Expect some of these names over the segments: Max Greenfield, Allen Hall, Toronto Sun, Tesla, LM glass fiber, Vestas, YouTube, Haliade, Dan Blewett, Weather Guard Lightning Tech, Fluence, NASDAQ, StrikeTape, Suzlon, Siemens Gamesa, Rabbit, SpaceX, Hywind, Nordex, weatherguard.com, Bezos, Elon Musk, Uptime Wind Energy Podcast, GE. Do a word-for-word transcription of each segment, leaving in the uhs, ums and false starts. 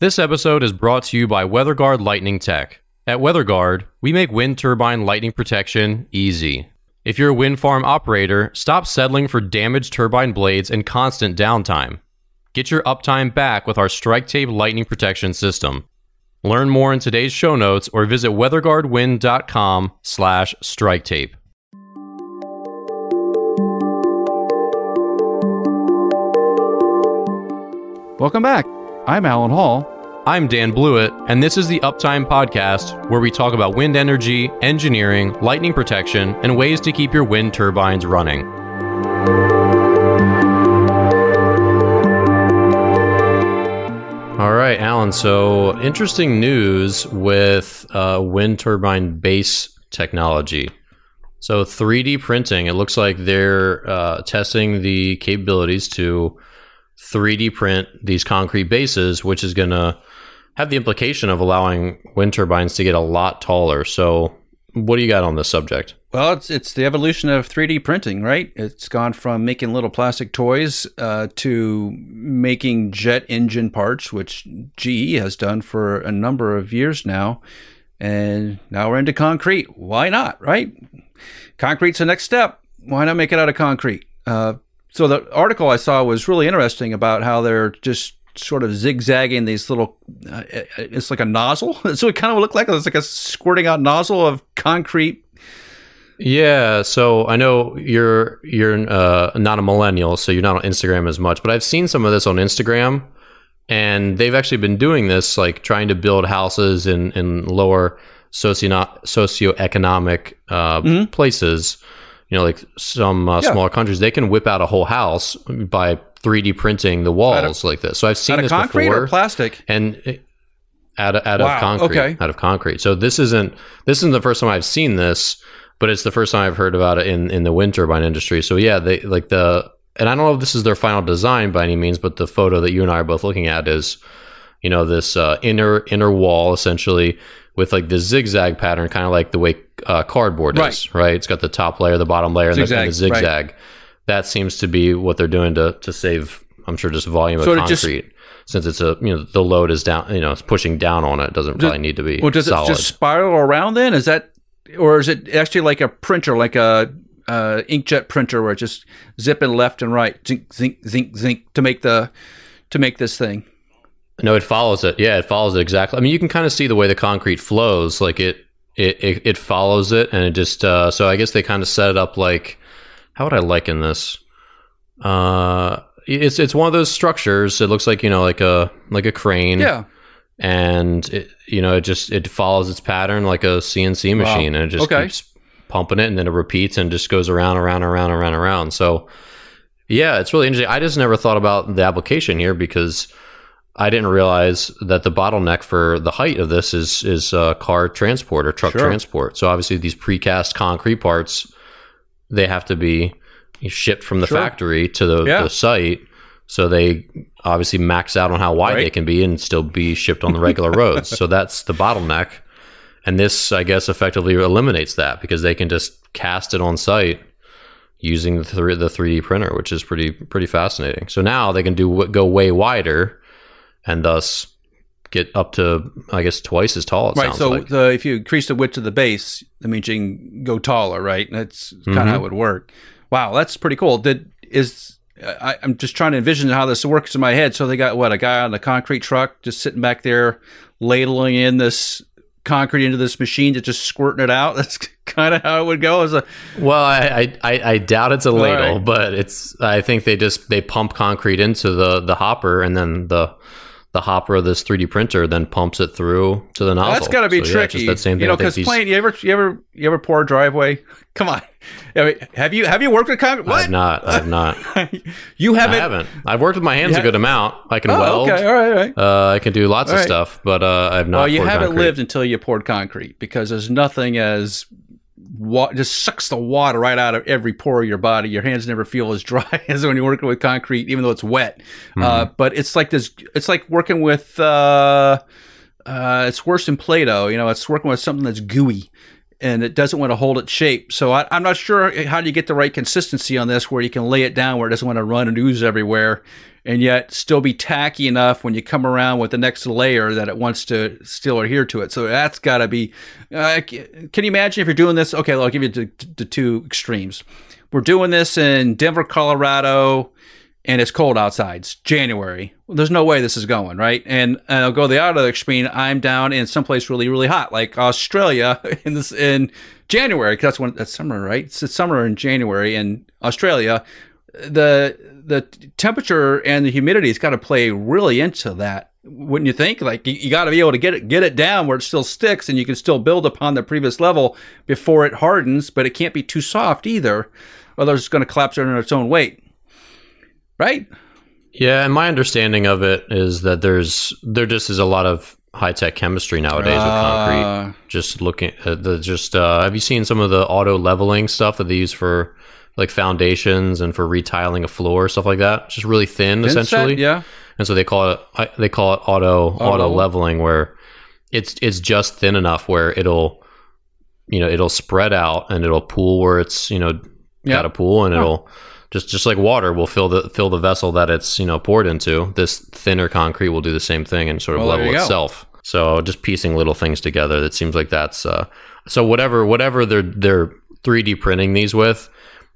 This episode is brought to you by Weather Guard Lightning Tech. At Weather Guard, we make wind turbine lightning protection easy. If you're a wind farm operator, stop settling for damaged turbine blades and constant downtime. Get your uptime back with our StrikeTape lightning protection system. Learn more in today's show notes or visit weatherguardwind.com slash striketape. Welcome back. I'm Allen Hall. I'm Dan Blewett, and this is the Uptime Podcast, where we talk about wind energy, engineering, lightning protection, and ways to keep your wind turbines running. All right, Allen, so interesting news with uh, wind turbine base technology. So three D printing, it looks like they're uh, testing the capabilities to three D print these concrete bases, which is going to have the implication of allowing wind turbines to get a lot taller. So what do you got on this subject? Well, it's it's the evolution of three D printing, right? It's gone from making little plastic toys uh, to making jet engine parts, which G E has done for a number of years now. And now we're into concrete. Why not, right? Concrete's the next step. Why not make it out of concrete? Uh So the article I saw was really interesting about how they're just sort of zigzagging these little, uh, it's like a nozzle. So it kind of looked like it's like a squirting out nozzle of concrete. Yeah. So I know you're you're uh, not a millennial, so you're not on Instagram as much, but I've seen some of this on Instagram, and they've actually been doing this, like trying to build houses in, in lower socio socioeconomic uh, mm-hmm. places. You know, like some uh, yeah. smaller countries, they can whip out a whole house by three D printing the walls of, like this. So I've seen this before. Out of concrete or plastic? And it, out of, out wow. of concrete. Okay. Out of concrete. So this isn't this isn't the first time I've seen this, but it's the first time I've heard about it in, in the wind turbine industry. So yeah, they like the and I don't know if this is their final design by any means, but the photo that you and I are both looking at is, you know, this uh, inner inner wall essentially with like the zigzag pattern, kind of like the way uh, cardboard right. is, right? It's got the top layer, the bottom layer, zigzag, and, the, and the zigzag. Right. That seems to be what they're doing to to save, I'm sure, just volume so of concrete. Just, since it's a, you know, the load is down, you know, it's pushing down on it. It doesn't does, really need to be well, does solid. Does it just spiral around then? Is that, or is it actually like a printer, like a uh, inkjet printer where it's just zipping left and right, zinc, zinc, zinc, zinc to make the, to make this thing? No, it follows it. Yeah, it follows it exactly. I mean, you can kind of see the way the concrete flows. Like it, it, it, it follows it, and it just. Uh, so I guess they kind of set it up like, how would I liken this? Uh, it's it's one of those structures. It looks like, you know, like a like a crane. Yeah. And it, you know, it just it follows its pattern like a C N C machine, wow. and it just okay. keeps pumping it, and then it repeats and just goes around, around, around, around, around. So, yeah, it's really interesting. I just never thought about the application here because I didn't realize that the bottleneck for the height of this is is uh, car transport or truck sure. transport. So obviously these precast concrete parts, they have to be shipped from the sure. factory to the, yeah. the site. So they obviously max out on how wide right. they can be and still be shipped on the regular roads. So that's the bottleneck. And this, I guess, effectively eliminates that because they can just cast it on site using the three D printer, which is pretty pretty fascinating. So now they can do go way wider. And thus get up to, I guess, twice as tall, it right, sounds so like. Right, so if you increase the width of the base, that means you can go taller, right? And that's kind of mm-hmm. how it would work. Wow, that's pretty cool. Did, is, I, I'm just trying to envision how this works in my head. So they got, what, a guy on the concrete truck just sitting back there ladling in this concrete into this machine to just squirting it out? That's kind of how it would go. As a well, I, I I doubt it's a ladle, right. but it's. I think they just, they pump concrete into the, the hopper and then the... the hopper of this three D printer then pumps it through to the nozzle. That's got to be so, tricky. Yeah, that same thing. You know, because plain, you ever, you ever, you ever pour a driveway? Come on, I mean, have you, have you worked with concrete? What? I've not. I've not. you haven't. I haven't. I've worked with my hands a good amount. I can oh, weld. Okay. All right. All right. Uh, I can do lots all of right. stuff, but uh, I've not. Well, you haven't concrete. lived until you poured concrete because there's nothing as wa- just sucks the water right out of every pore of your body. Your hands never feel as dry as when you're working with concrete, even though it's wet. Mm-hmm. Uh, but it's like this. It's like working with. Uh, uh, it's worse than Play-Doh. You know, it's working with something that's gooey, and it doesn't want to hold its shape. So I, I'm not sure how do you get the right consistency on this, where you can lay it down where it doesn't want to run and ooze everywhere, and yet still be tacky enough when you come around with the next layer that it wants to still adhere to it. So that's got to be, uh, can you imagine if you're doing this? Okay, I'll give you the, the two extremes. We're doing this in Denver, Colorado, and it's cold outside. It's January. Well, there's no way this is going, right? And, and I'll go the other extreme. I'm down in someplace really, really hot, like Australia in this in January, because that's when that's summer, right? It's summer in January in Australia. The the temperature and the humidity has got to play really into that, wouldn't you think? Like you, you got to be able to get it get it down where it still sticks, and you can still build upon the previous level before it hardens, but it can't be too soft either, or it's going to collapse under its own weight. Right? Yeah, and my understanding of it is that there's there just is a lot of high-tech chemistry nowadays uh, with concrete. Just looking at the just uh, have you seen some of the auto leveling stuff that they use for like foundations and for retiling a floor, stuff like that? It's just really thin, thin essentially. Set, yeah. And so they call it they call it auto auto, auto leveling, where it's it's just thin enough where it'll you know it'll spread out and it'll pool where it's you know yeah. got a pool, and yeah. it'll. Just just like water will fill the fill the vessel that it's you know poured into, this thinner concrete will do the same thing and sort of well, level itself. Go. So just piecing little things together. That seems like that's uh, so whatever whatever they're they're three D printing these with,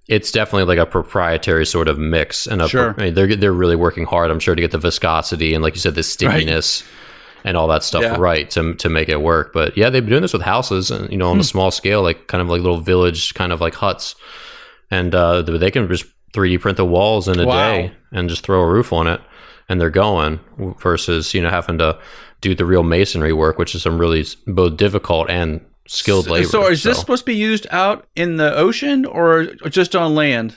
it's definitely like a proprietary sort of mix. And a, sure. I mean, they're they're really working hard, I'm sure, to get the viscosity and, like you said, the stickiness right. and all that stuff yeah. right to to make it work. But yeah, they've been doing this with houses, and you know on hmm. a small scale, like kind of like little village, kind of like huts, and uh, they can just three D print the walls in a wow. day and just throw a roof on it, and they're going, versus you know having to do the real masonry work, which is some really both difficult and skilled labor. So is so. this supposed to be used out in the ocean or just on land?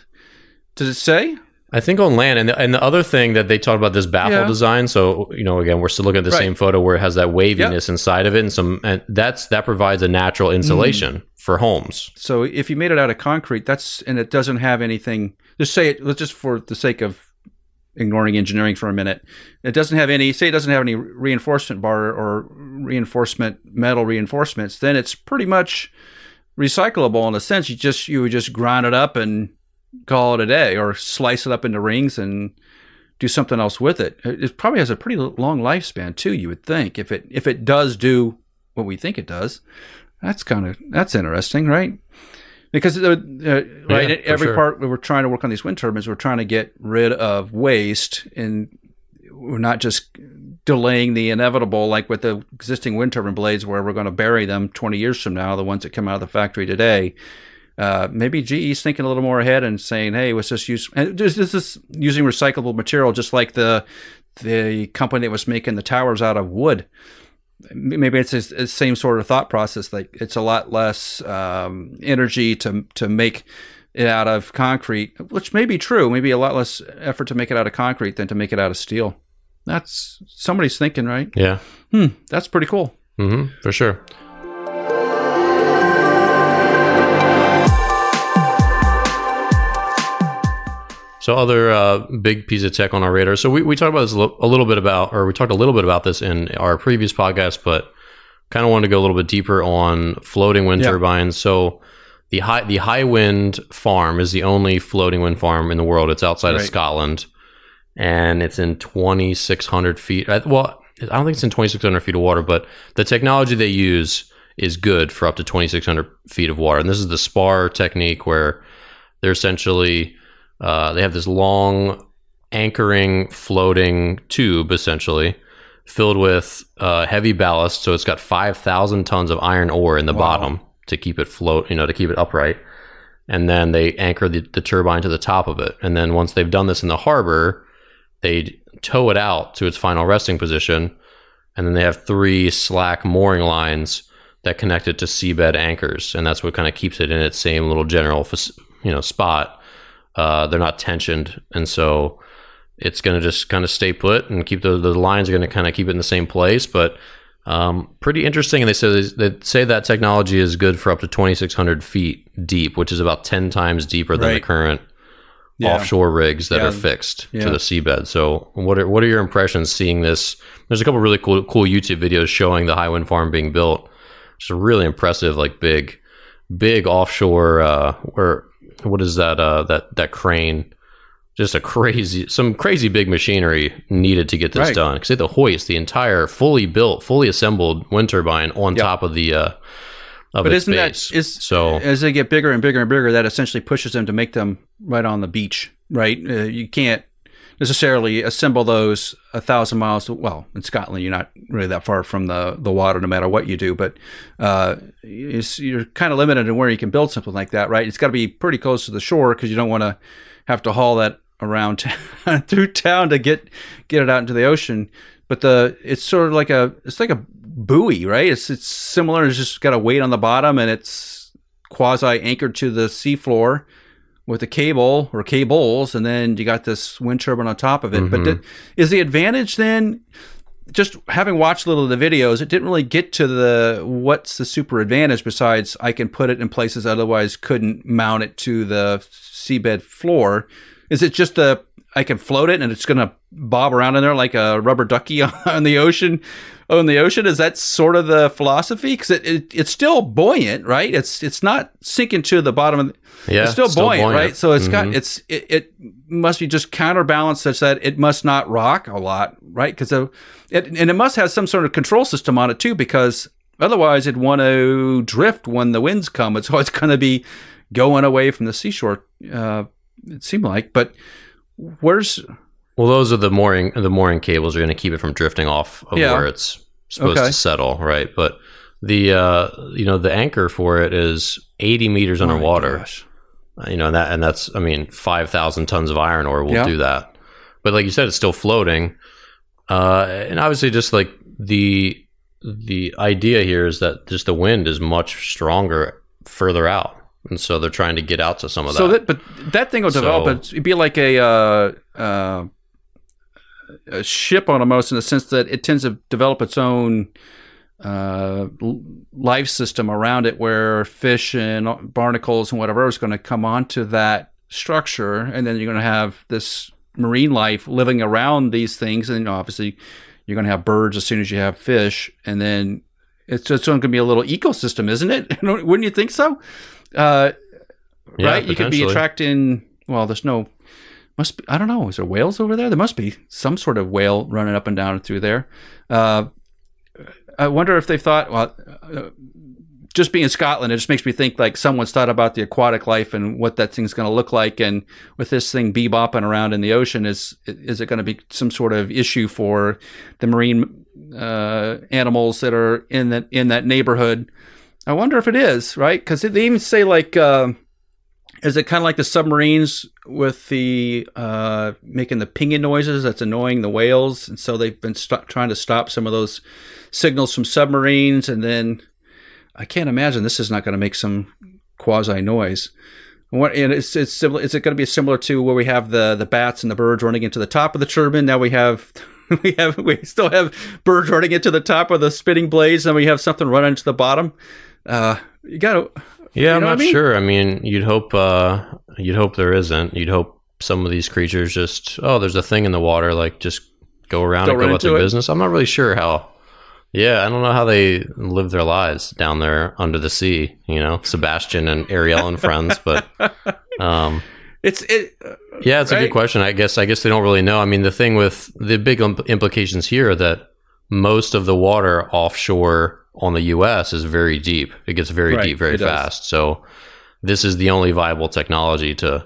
Does it say? I think on land. And the, and the other thing that they talked about, this baffle yeah. design. So, you know, again, we're still looking at the right. same photo where it has that waviness yep. inside of it. And some, and that's, that provides a natural insulation mm. for homes. So if you made it out of concrete, that's, and it doesn't have anything, just say it, let's just for the sake of ignoring engineering for a minute. It doesn't have any, say it doesn't have any reinforcement bar or reinforcement, metal reinforcements, then it's pretty much recyclable in a sense. You just, you would just grind it up and call it a day, or slice it up into rings and do something else with it. It probably has a pretty long lifespan too, you would think, if it if it does do what we think it does. That's kind of that's interesting, right? Because uh, yeah, right every sure. part we were trying to work on these wind turbines, we're trying to get rid of waste, and we're not just delaying the inevitable, like with the existing wind turbine blades, where we're going to bury them twenty years from now, the ones that come out of the factory today. Uh, maybe G E's thinking a little more ahead and saying, "Hey, let's just use and this is using recyclable material, just like the the company that was making the towers out of wood." Maybe it's the same sort of thought process. Like it's a lot less um, energy to to make it out of concrete, which may be true. Maybe a lot less effort to make it out of concrete than to make it out of steel. That's somebody's thinking, right? Yeah. Hmm. That's pretty cool. Mm-hmm, for sure. So other uh, big piece of tech on our radar. So we, we talked about this a little, a little bit about, or we talked a little bit about this in our previous podcast, but kind of wanted to go a little bit deeper on floating wind yep. turbines. So the high, the Hywind farm is the only floating wind farm in the world. It's outside right. of Scotland, and it's in twenty-six hundred feet. Well, I don't think it's in twenty-six hundred feet of water, but the technology they use is good for up to twenty-six hundred feet of water. And this is the spar technique, where they're essentially... Uh, they have this long anchoring floating tube, essentially filled with uh, heavy ballast. So it's got five thousand tons of iron ore in the wow. bottom to keep it float, you know, to keep it upright. And then they anchor the, the turbine to the top of it. And then once they've done this in the harbor, they tow it out to its final resting position. And then they have three slack mooring lines that connect it to seabed anchors. And that's what kind of keeps it in its same little general, you know, spot. Uh, they're not tensioned, and so it's going to just kind of stay put and keep the, the lines are going to kind of keep it in the same place. But um, pretty interesting. And they say they say that technology is good for up to twenty-six hundred feet deep, which is about ten times deeper than right. the current yeah. offshore rigs that yeah. are fixed yeah. to the seabed. So what are what are your impressions seeing this? There's a couple of really cool cool YouTube videos showing the Hywind farm being built. It's a really impressive, like big big offshore uh, or. What is that? Uh, that that crane just a crazy, some crazy big machinery needed to get this right. done. Because they had to hoist the entire fully built, fully assembled wind turbine on yep. top of the uh, of but its isn't base. That, is, so as they get bigger and bigger and bigger, that essentially pushes them to make them right on the beach, right? Uh, you can't necessarily assemble those a thousand miles. Well, in Scotland, you're not really that far from the, the water, no matter what you do. But uh, it's, you're kind of limited in where you can build something like that, right? It's got to be pretty close to the shore because you don't want to have to haul that around t- through town to get get it out into the ocean. But the it's sort of like a it's like a buoy, right? It's it's similar. It's just got a weight on the bottom, and it's quasi anchored to the seafloor with a cable or cables, and then you got this wind turbine on top of it. Mm-hmm. But did, is the advantage then, just having watched a little of the videos, it didn't really get to the what's the super advantage besides I can put it in places I otherwise couldn't mount it to the seabed floor. Is it just the I can float it and it's going to bob around in there like a rubber ducky on the ocean? On the ocean, is that sort of the philosophy? Because it, it it's still buoyant, right? It's it's not sinking to the bottom of the, yeah, it's still, still buoyant, buoyant, right? So it's mm-hmm. got it's it, it must be just counterbalanced such that it must not rock a lot, right? Because it and it must have some sort of control system on it too, because otherwise it'd want to drift when the winds come. It's always going to be going away from the seashore. Uh, it seemed like, but where's Well, those are the mooring. The mooring cables are going to keep it from drifting off of yeah. where it's supposed okay. to settle, right? But the uh, you know the anchor for it is eighty meters oh underwater. Uh, you know and that, and that's I mean five thousand tons of iron ore will yeah. do that. But like you said, it's still floating, uh, and obviously, just like the the idea here is that just the wind is much stronger further out. And so they're trying to get out to some of that. So that, but that thing will develop. So, it'd be like a. Uh, uh, a ship almost in the sense that it tends to develop its own uh, life system around it, where fish and barnacles and whatever is going to come onto that structure. And then you're going to have this marine life living around these things. And obviously you're going to have birds as soon as you have fish. And then it's, it's going to be a little ecosystem, isn't it? Wouldn't you think so? Uh, yeah, right. You could be attracting, well, there's no, Must be, I don't know. Is there whales over there? There must be some sort of whale running up and down through there. Uh, I wonder if they thought. Well, uh, just being in Scotland, it just makes me think like someone's thought about the aquatic life and what that thing's going to look like. And with this thing bebopping around in the ocean, is is it going to be some sort of issue for the marine uh, animals that are in that in that neighborhood? I wonder if it is, right? Because they even say like. Uh, Is it kind of like the submarines with the uh, making the pinging noises that's annoying the whales? And so they've been st- trying to stop some of those signals from submarines. And then I can't imagine this is not going to make some quasi noise. And, what, and it's, it's similar, is it going to be similar to where we have the, the bats and the birds running into the top of the turbine? Now we have. We have we still have birds running into the top of the spinning blades, and we have something running into the bottom. Uh, you got to, yeah, you know I'm not I mean? sure. I mean, you'd hope, uh, you'd hope there isn't. You'd hope some of these creatures just, oh, there's a thing in the water, like just go around don't and go about their it. business. I'm not really sure how. Yeah, I don't know how they live their lives down there under the sea. You know, Sebastian and Ariel and friends, but. Um, It's it. Yeah, it's right? a good question. I guess I guess they don't really know. I mean, the thing with the big implications here are that most of the water offshore on the U S is very deep. It gets very right. deep very it fast. Does. So this is the only viable technology to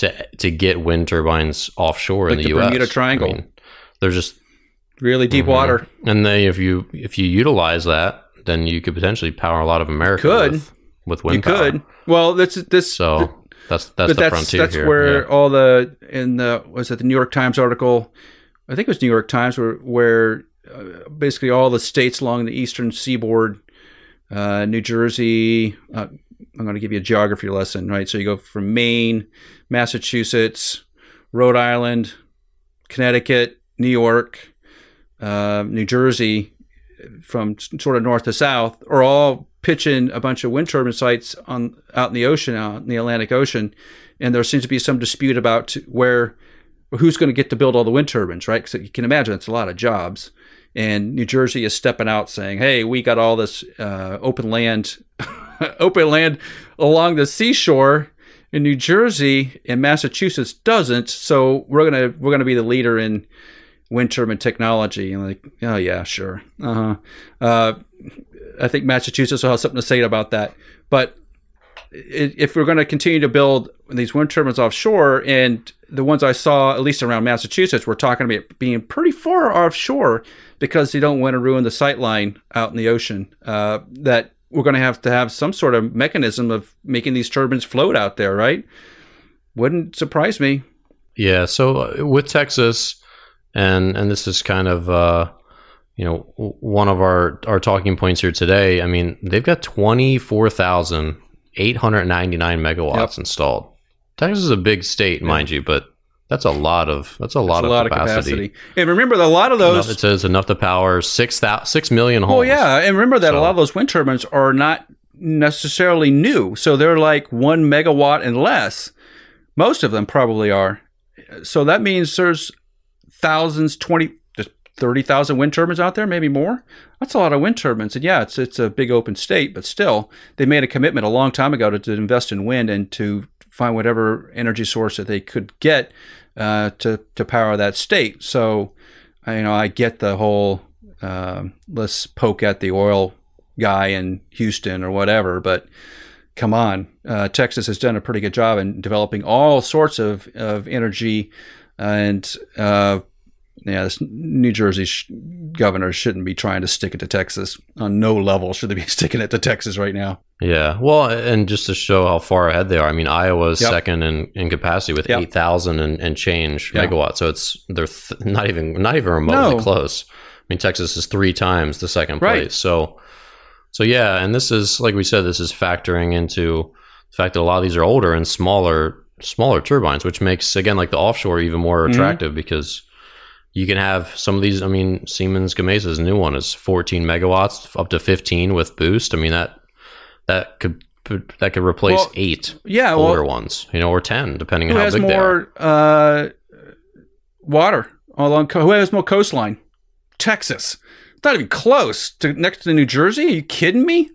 to to get wind turbines offshore like in the, the U S. Bermuda Triangle. I mean, they're just really deep mm-hmm. water. And they, if you if you utilize that, then you could potentially power a lot of America. Could with, with wind you power. Could. Well, this this so. Th- That's that's but the that's, frontier that's here. where yeah. all the in the was it the New York Times article, I think it was New York Times where where uh, basically all the states along the eastern seaboard, uh, New Jersey. Uh, I'm going to give you a geography lesson, right? So you go from Maine, Massachusetts, Rhode Island, Connecticut, New York, uh, New Jersey, from sort of north to south, are all pitching a bunch of wind turbine sites on out in the ocean, out in the Atlantic Ocean, and there seems to be some dispute about where, who's going to get to build all the wind turbines, right? Because you can imagine it's a lot of jobs, and New Jersey is stepping out saying, "Hey, we got all this uh, open land, open land along the seashore, in New Jersey and Massachusetts doesn't, so we're gonna we're gonna be the leader in wind turbine technology. And like, oh yeah, sure. Uh-huh. Uh, I think Massachusetts will have something to say about that. But if we're going to continue to build these wind turbines offshore, and the ones I saw, at least around Massachusetts, we're talking about being pretty far offshore because they don't want to ruin the sight line out in the ocean, uh, that we're going to have to have some sort of mechanism of making these turbines float out there, right? Wouldn't surprise me. Yeah, so with Texas, and and this is kind of... Uh you know, one of our, our talking points here today, I mean, they've got twenty-four thousand eight hundred ninety-nine megawatts yep. installed. Texas is a big state, yep. mind you, but that's a lot of, that's a lot, that's a of, lot capacity. of capacity. And remember that a lot of those... Enough, it says enough to power six million homes. Well, yeah, and remember that so, a lot of those wind turbines are not necessarily new. So they're like one megawatt and less. Most of them probably are. So that means there's thousands, twenty thirty thousand wind turbines out there, maybe more. That's a lot of wind turbines. And yeah, it's it's a big open state, but still, they made a commitment a long time ago to, to invest in wind and to find whatever energy source that they could get uh, to, to power that state. So, you know, I get the whole, uh, let's poke at the oil guy in Houston or whatever, but come on. Uh, Texas has done a pretty good job in developing all sorts of, of energy and uh Yeah, this New Jersey sh- governor shouldn't be trying to stick it to Texas. On no level should they be sticking it to Texas right now. Yeah, well, and just to show how far ahead they are, I mean, Iowa's yep. second in, in capacity with yep. eight thousand and, and change yeah. megawatts. So it's they're th- not even not even remotely no. close. I mean, Texas is three times the second place. Right. So, so yeah, and this is, like we said, this is factoring into the fact that a lot of these are older and smaller smaller turbines, which makes, again, like the offshore even more attractive mm-hmm. because... You can have some of these. I mean, Siemens Gamesa's new one is fourteen megawatts, up to fifteen with boost. I mean that that could that could replace well, eight yeah, older well, ones, you know, or ten, depending on how big more, they are. Who has more water along? Who has more coastline? Texas. It's not even close to next to New Jersey. Are you kidding me?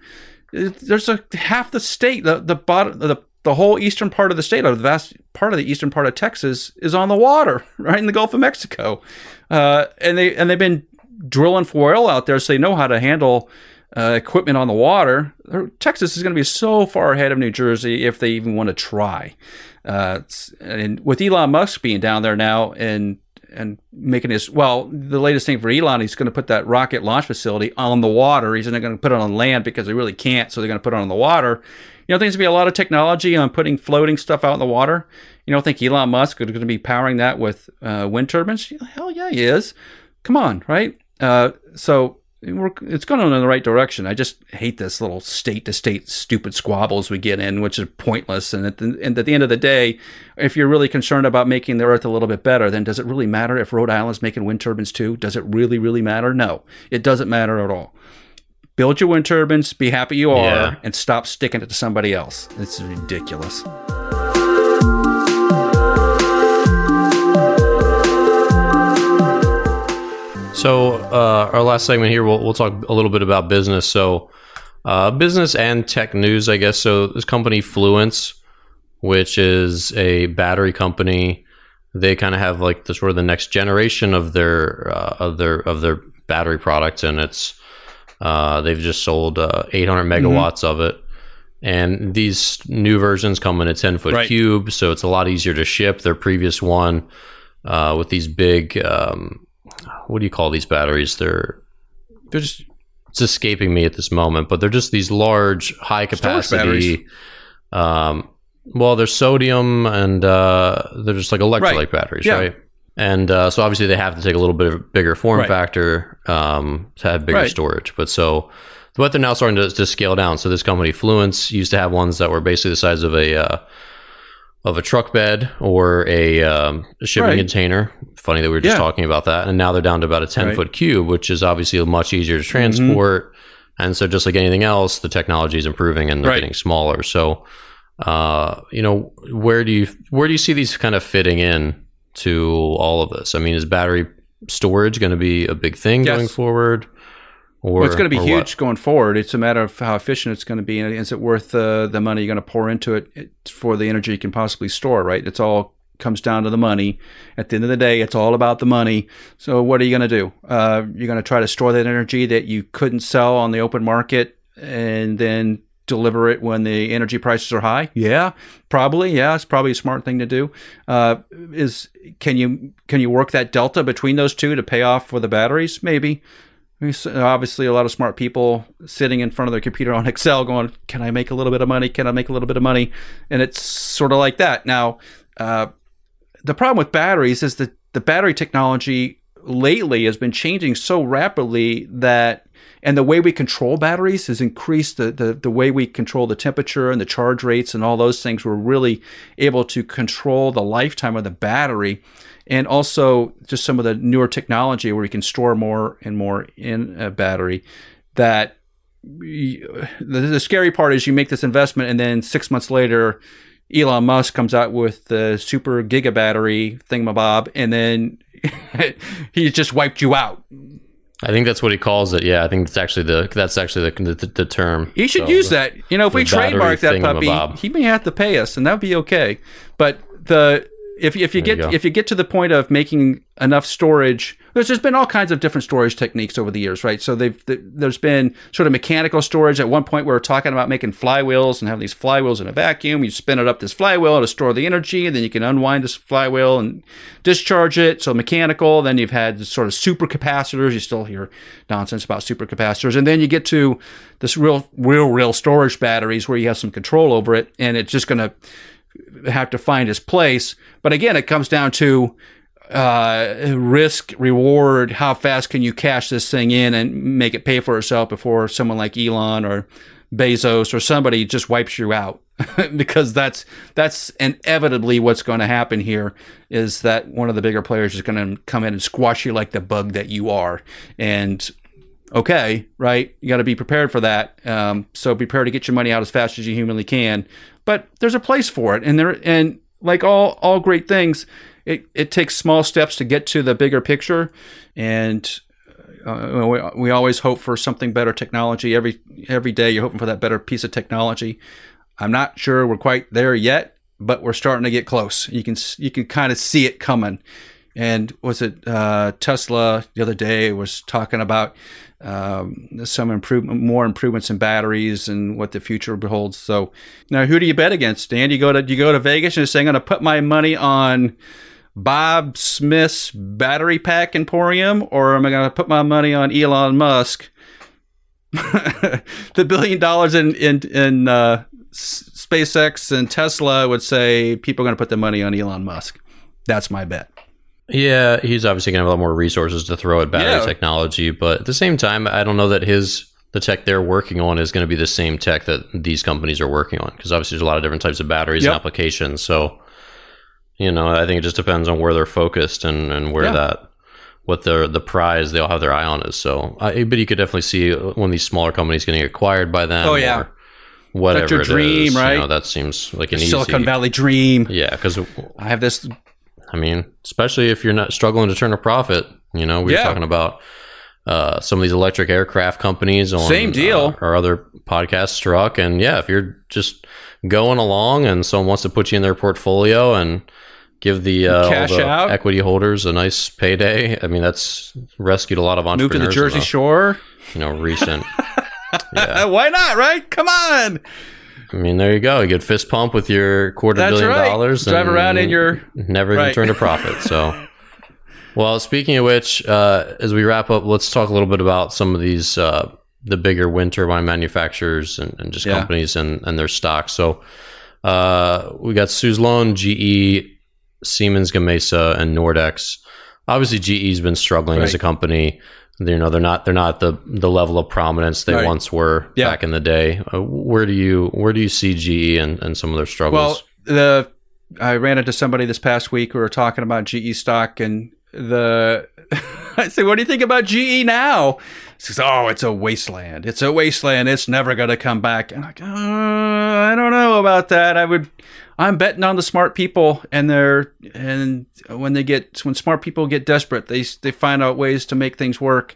There's a half the state, the the bottom, the the whole eastern part of the state, or the vast part of the eastern part of Texas, is on the water, right in the Gulf of Mexico, uh, and they and they've been drilling for oil out there, so they know how to handle uh, equipment on the water. Texas is going to be so far ahead of New Jersey if they even want to try. Uh, and with Elon Musk being down there now and and making his well, the latest thing for Elon, he's going to put that rocket launch facility on the water. He's not going to put it on land because they really can't, so they're going to put it on the water. You know, there's going to be a lot of technology on putting floating stuff out in the water. You don't think Elon Musk is going to be powering that with uh, wind turbines? Hell yeah, he is. Come on, right? Uh, so we're, it's going in the right direction. I just hate this little state-to-state stupid squabbles we get in, which is pointless. And at, the, and at the end of the day, if you're really concerned about making the Earth a little bit better, then does it really matter if Rhode Island's making wind turbines too? Does it really, really matter? No, it doesn't matter at all. Build your wind turbines, be happy you are, yeah. and stop sticking it to somebody else. It's ridiculous. So uh, our last segment here, we'll, we'll talk a little bit about business. So uh, business and tech news, I guess. So this company Fluence, which is a battery company, they kind of have like the sort of the next generation of their uh, of their of their battery products, and it's Uh, they've just sold uh, eight hundred megawatts mm-hmm. of it. And these new versions come in a ten-foot right. cube, so it's a lot easier to ship. Their previous one uh, with these big, um, what do you call these batteries? They're, they're just, it's escaping me at this moment, but they're just these large, high-capacity. Um, well, they're sodium, and uh, they're just like electrolyte right. batteries, yeah. right? And uh, so obviously they have to take a little bit of a bigger form right. factor um, to have bigger right. storage. But so what they're now starting to, to scale down. So this company Fluence used to have ones that were basically the size of a uh, of a truck bed or a, um, a shipping right. container. Funny that we were just yeah. talking about that. And now they're down to about a ten-foot right. cube, which is obviously much easier to transport. Mm-hmm. And so just like anything else, the technology is improving and they're right. getting smaller. So, uh, you know, where do you where do you see these kind of fitting in to all of this? I mean, is battery storage going to be a big thing yes. going forward? Or, well, it's going to be huge what? going forward. It's a matter of how efficient it's going to be, and is it worth uh, the money you're going to pour into it for the energy you can possibly store, right? It's all comes down to the money. At the end of the day, it's all about the money. So what are you going to do? Uh, you're going to try to store that energy that you couldn't sell on the open market and then deliver it when the energy prices are high? Yeah, probably. Yeah, it's probably a smart thing to do. Uh, is can you can you work that delta between those two to pay off for the batteries? Maybe. Obviously, a lot of smart people sitting in front of their computer on Excel going, can I make a little bit of money? Can I make a little bit of money? And it's sort of like that. Now, uh, the problem with batteries is that the battery technology lately has been changing so rapidly that, and the way we control batteries has increased, the, the, the way we control the temperature and the charge rates and all those things. We're really able to control the lifetime of the battery. And also just some of the newer technology where you can store more and more in a battery. That the, the scary part is you make this investment and then six months later, Elon Musk comes out with the super giga battery thingamabob, and then he just wiped you out. I think that's what he calls it. Yeah, I think it's actually the that's actually the the, the term. He should so use the, that. You know, if we trademark that puppy, he may have to pay us, and that would be okay. But the If if you there get you if you get to the point of making enough storage, there's just been all kinds of different storage techniques over the years, right? So they've th- there's been sort of mechanical storage. At one point, we were talking about making flywheels and having these flywheels in a vacuum. You spin it up this flywheel to store the energy, and then you can unwind this flywheel and discharge it. So mechanical. Then you've had sort of supercapacitors. You still hear nonsense about supercapacitors, and then you get to this real real real storage batteries where you have some control over it, and it's just going to have to find its place. But again, it comes down to uh, risk, reward. How fast can you cash this thing in and make it pay for itself before someone like Elon or Bezos or somebody just wipes you out? Because that's that's inevitably what's going to happen here, is that one of the bigger players is going to come in and squash you like the bug that you are. And okay, right? You got to be prepared for that. Um, so be prepared to get your money out as fast as you humanly can. But there's a place for it, and there and like all all great things, it, it takes small steps to get to the bigger picture, and uh, we, we always hope for something better technology. Every every day you're hoping for that better piece of technology. I'm not sure we're quite there yet, but we're starting to get close. You can you can kind of see it coming. And was it uh, Tesla the other day was talking about um, some improvement, more improvements in batteries and what the future beholds. So now, who do you bet against, Dan? You go to you go to Vegas and you're saying, I'm going to put my money on Bob Smith's battery pack emporium, or am I going to put my money on Elon Musk, the billion dollars in in in uh, SpaceX and Tesla? Would say people are going to put their money on Elon Musk. That's my bet. Yeah, he's obviously going to have a lot more resources to throw at battery yeah. technology, but at the same time, I don't know that his the tech they're working on is going to be the same tech that these companies are working on, because obviously there's a lot of different types of batteries yep. and applications. So, you know, I think it just depends on where they're focused and, and where yeah. that what the the prize they'll have their eye on is. So, I, but you could definitely see one of these smaller companies getting acquired by them. Oh yeah. Or, whatever that's your dream, it is, right? You know, that seems like an Silicon easy Silicon Valley dream. Yeah, because I have this. I mean, especially if you're not struggling to turn a profit, you know, we yeah. were talking about uh, some of these electric aircraft companies on Same deal. Uh, our other podcast, Struck. And yeah, if you're just going along and someone wants to put you in their portfolio and give the, uh, Cash all the out. equity holders a nice payday, I mean, that's rescued a lot of entrepreneurs. Move to the Jersey the, Shore. You know, recent. yeah. Why not, right? Come on. I mean, there you go. You get fist pump with your quarter That's billion right. dollars. Drive and around in your... Never right. even turned a profit. So, well, speaking of which, uh, as we wrap up, let's talk a little bit about some of these, uh, the bigger wind turbine manufacturers and, and just yeah. companies and, and their stocks. So, uh, we got Suzlon, G E, Siemens Gamesa, and Nordex. Obviously, G E's been struggling right. as a company. You know, they're not they're not the the level of prominence they right. once were yeah. back in the day. Uh, where do you where do you see G E and, and some of their struggles? Well, the I ran into somebody this past week who were talking about G E stock, and the I said, what do you think about G E now? He says, oh, it's a wasteland. It's a wasteland. It's never going to come back. And I'm like, oh, I don't know about that. I would I'm betting on the smart people, and they're and when they get when smart people get desperate, they they find out ways to make things work.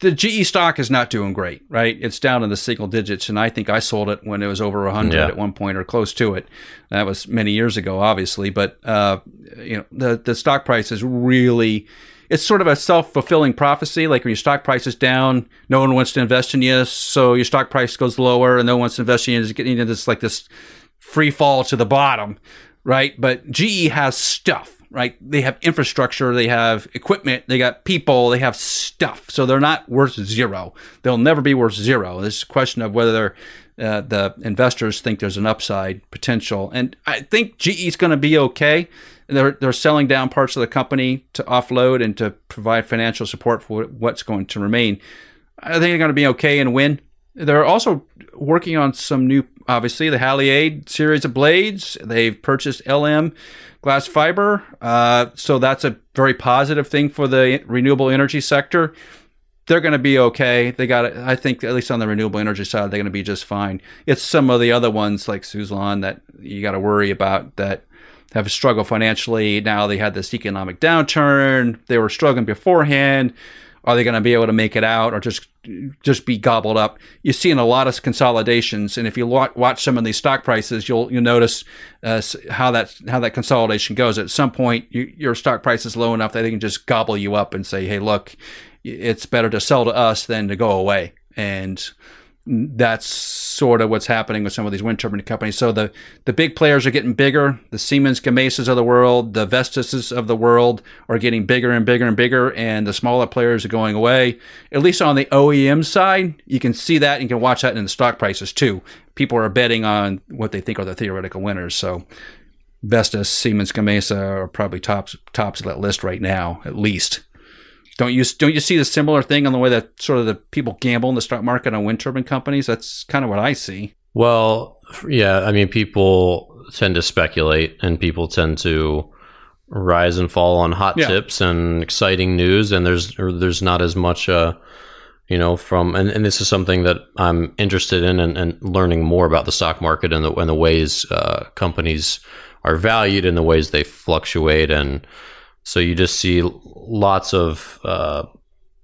the G E stock is not doing great, right? It's down in the single digits, and I think I sold it when it was over one hundred yeah. at one point or close to it. That was many years ago, obviously, but uh, you know, the the stock price is really, it's sort of a self-fulfilling prophecy. Like when your stock price is down, no one wants to invest in you, so your stock price goes lower, and no one wants to invest in you. It's getting into this like this free fall to the bottom, right? But G E has stuff. Right, they have infrastructure, they have equipment, they got people, they have stuff. So they're not worth zero. They'll never be worth zero. It's a question of whether uh, the investors think there's an upside potential. And I think G E is going to be okay. They're they're selling down parts of the company to offload and to provide financial support for what's going to remain. I think they're going to be okay and win. They're also working on some new, obviously, the Haliade series of blades. They've purchased L M glass fiber. Uh, so that's a very positive thing for the renewable energy sector. They're going to be okay. They got it. I think at least on the renewable energy side, they're going to be just fine. It's some of the other ones like Suzlon that you got to worry about that have struggled financially. Now they had this economic downturn. They were struggling beforehand. Are they going to be able to make it out or just just be gobbled up? You're seeing a lot of consolidations, and if you watch some of these stock prices, you'll you'll notice uh, how that how that consolidation goes. At some point, you, your stock price is low enough that they can just gobble you up and say, "Hey, look, it's better to sell to us than to go away." And that's sort of what's happening with some of these wind turbine companies. So the the big players are getting bigger. The Siemens Gamesas of the world, the Vestas of the world are getting bigger and bigger and bigger, and the smaller players are going away. At least on the O E M side, you can see that, and you can watch that in the stock prices too. People are betting on what they think are the theoretical winners. So Vestas, Siemens Gamesa are probably tops tops of that list right now, at least. Don't you don't you see the similar thing on the way that sort of the people gamble in the stock market on wind turbine companies? That's kind of what I see. Well, yeah, I mean, people tend to speculate, and people tend to rise and fall on hot yeah. tips and exciting news, and there's there's not as much, uh, you know, from and, and this is something that I'm interested in and, and learning more about the stock market and the and the ways uh, companies are valued and the ways they fluctuate and. So you just see lots of uh,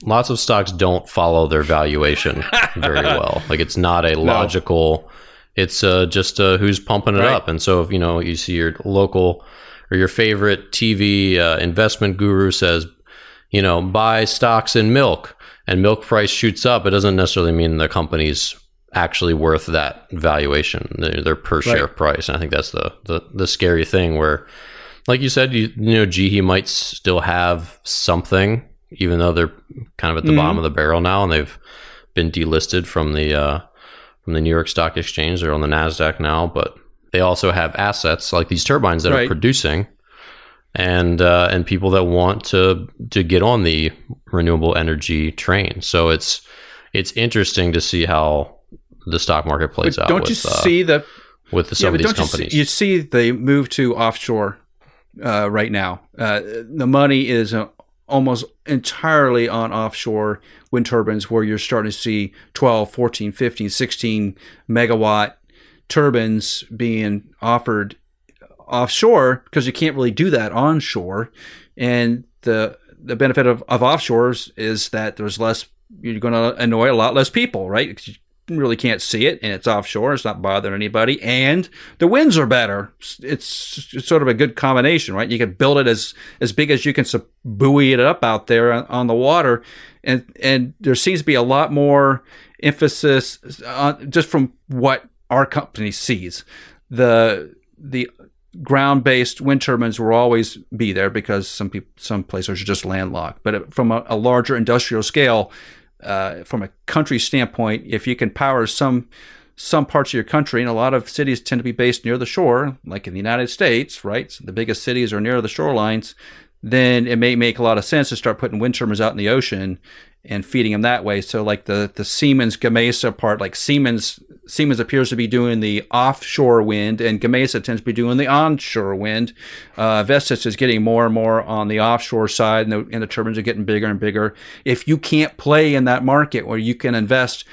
lots of stocks don't follow their valuation very well. Like it's not a logical. No. It's uh, just uh, who's pumping it right. up. And so if you know you see your local or your favorite T V uh, investment guru says, you know, buy stocks in milk, and milk price shoots up. It doesn't necessarily mean the company's actually worth that valuation, their, their per share right. price. And I think that's the the, the scary thing where. Like you said, you, you know, G E might still have something, even though they're kind of at the mm-hmm. bottom of the barrel now, and they've been delisted from the uh, from the New York Stock Exchange. They're on the NASDAQ now, but they also have assets like these turbines that right. are producing, and uh, and people that want to to get on the renewable energy train. So it's it's interesting to see how the stock market plays but out. Don't with, you uh, see the with the, some yeah, of these don't companies? You see, you see the move to offshore. Uh, right now, uh, the money is uh, almost entirely on offshore wind turbines, where you're starting to see twelve, fourteen, fifteen, sixteen megawatt turbines being offered offshore because you can't really do that onshore. And the the benefit of, of offshores is that there's less, you're going to annoy a lot less people, right? Really can't see it, and it's offshore, it's not bothering anybody, and the winds are better. It's, it's sort of a good combination, right? You can build it as as big as you can sub- buoy it up out there on, on the water, and and there seems to be a lot more emphasis on, just from what our company sees, the the ground-based wind turbines will always be there because some people some places are just landlocked, but from a, a larger industrial scale, Uh, from a country standpoint, if you can power some some parts of your country, and a lot of cities tend to be based near the shore, like in the United States, right? So the biggest cities are near the shorelines. Then it may make a lot of sense to start putting wind turbines out in the ocean and feeding them that way. So like the the Siemens Gamesa part, like Siemens Siemens appears to be doing the offshore wind, and Gamesa tends to be doing the onshore wind. Uh, Vestas is getting more and more on the offshore side, and the, and the turbines are getting bigger and bigger. If you can't play in that market where you can invest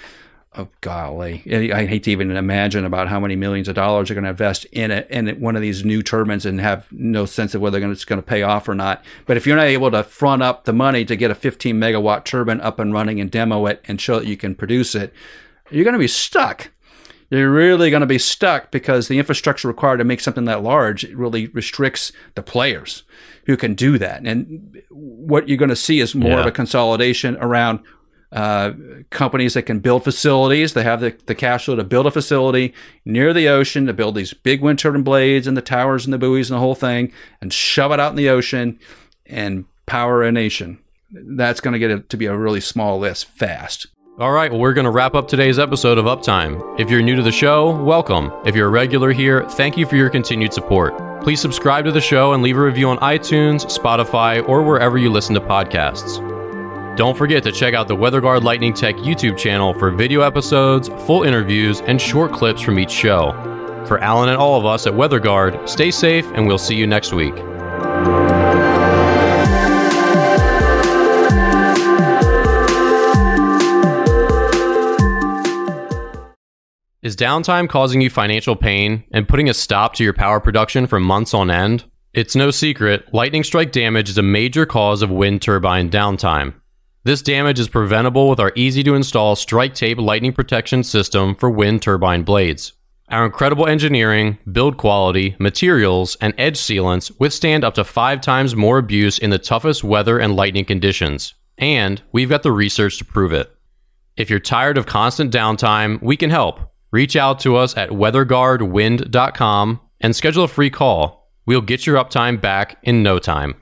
oh, golly, I hate to even imagine about how many millions of dollars are going to invest in it, in one of these new turbines and have no sense of whether it's going to pay off or not. But if you're not able to front up the money to get a fifteen megawatt turbine up and running and demo it and show that you can produce it, you're going to be stuck. You're really going to be stuck because the infrastructure required to make something that large really restricts the players who can do that. And what you're going to see is more yeah. of a consolidation around uh, companies that can build facilities. They have the, the cash flow to build a facility near the ocean, to build these big wind turbine blades and the towers and the buoys and the whole thing, and shove it out in the ocean and power a nation. That's going to get it to be a really small list fast. All right, well, we're going to wrap up today's episode of Uptime. If you're new to the show, welcome. If you're a regular here, thank you for your continued support. Please subscribe to the show and leave a review on iTunes, Spotify, or wherever you listen to podcasts. Don't forget to check out the Weather Guard Lightning Tech YouTube channel for video episodes, full interviews, and short clips from each show. For Allen and all of us at Weather Guard, stay safe, and we'll see you next week. Is downtime causing you financial pain and putting a stop to your power production for months on end? It's no secret, lightning strike damage is a major cause of wind turbine downtime. This damage is preventable with our easy-to-install StrikeTape lightning protection system for wind turbine blades. Our incredible engineering, build quality, materials, and edge sealants withstand up to five times more abuse in the toughest weather and lightning conditions. And we've got the research to prove it. If you're tired of constant downtime, we can help. Reach out to us at weather guard wind dot com and schedule a free call. We'll get your uptime back in no time.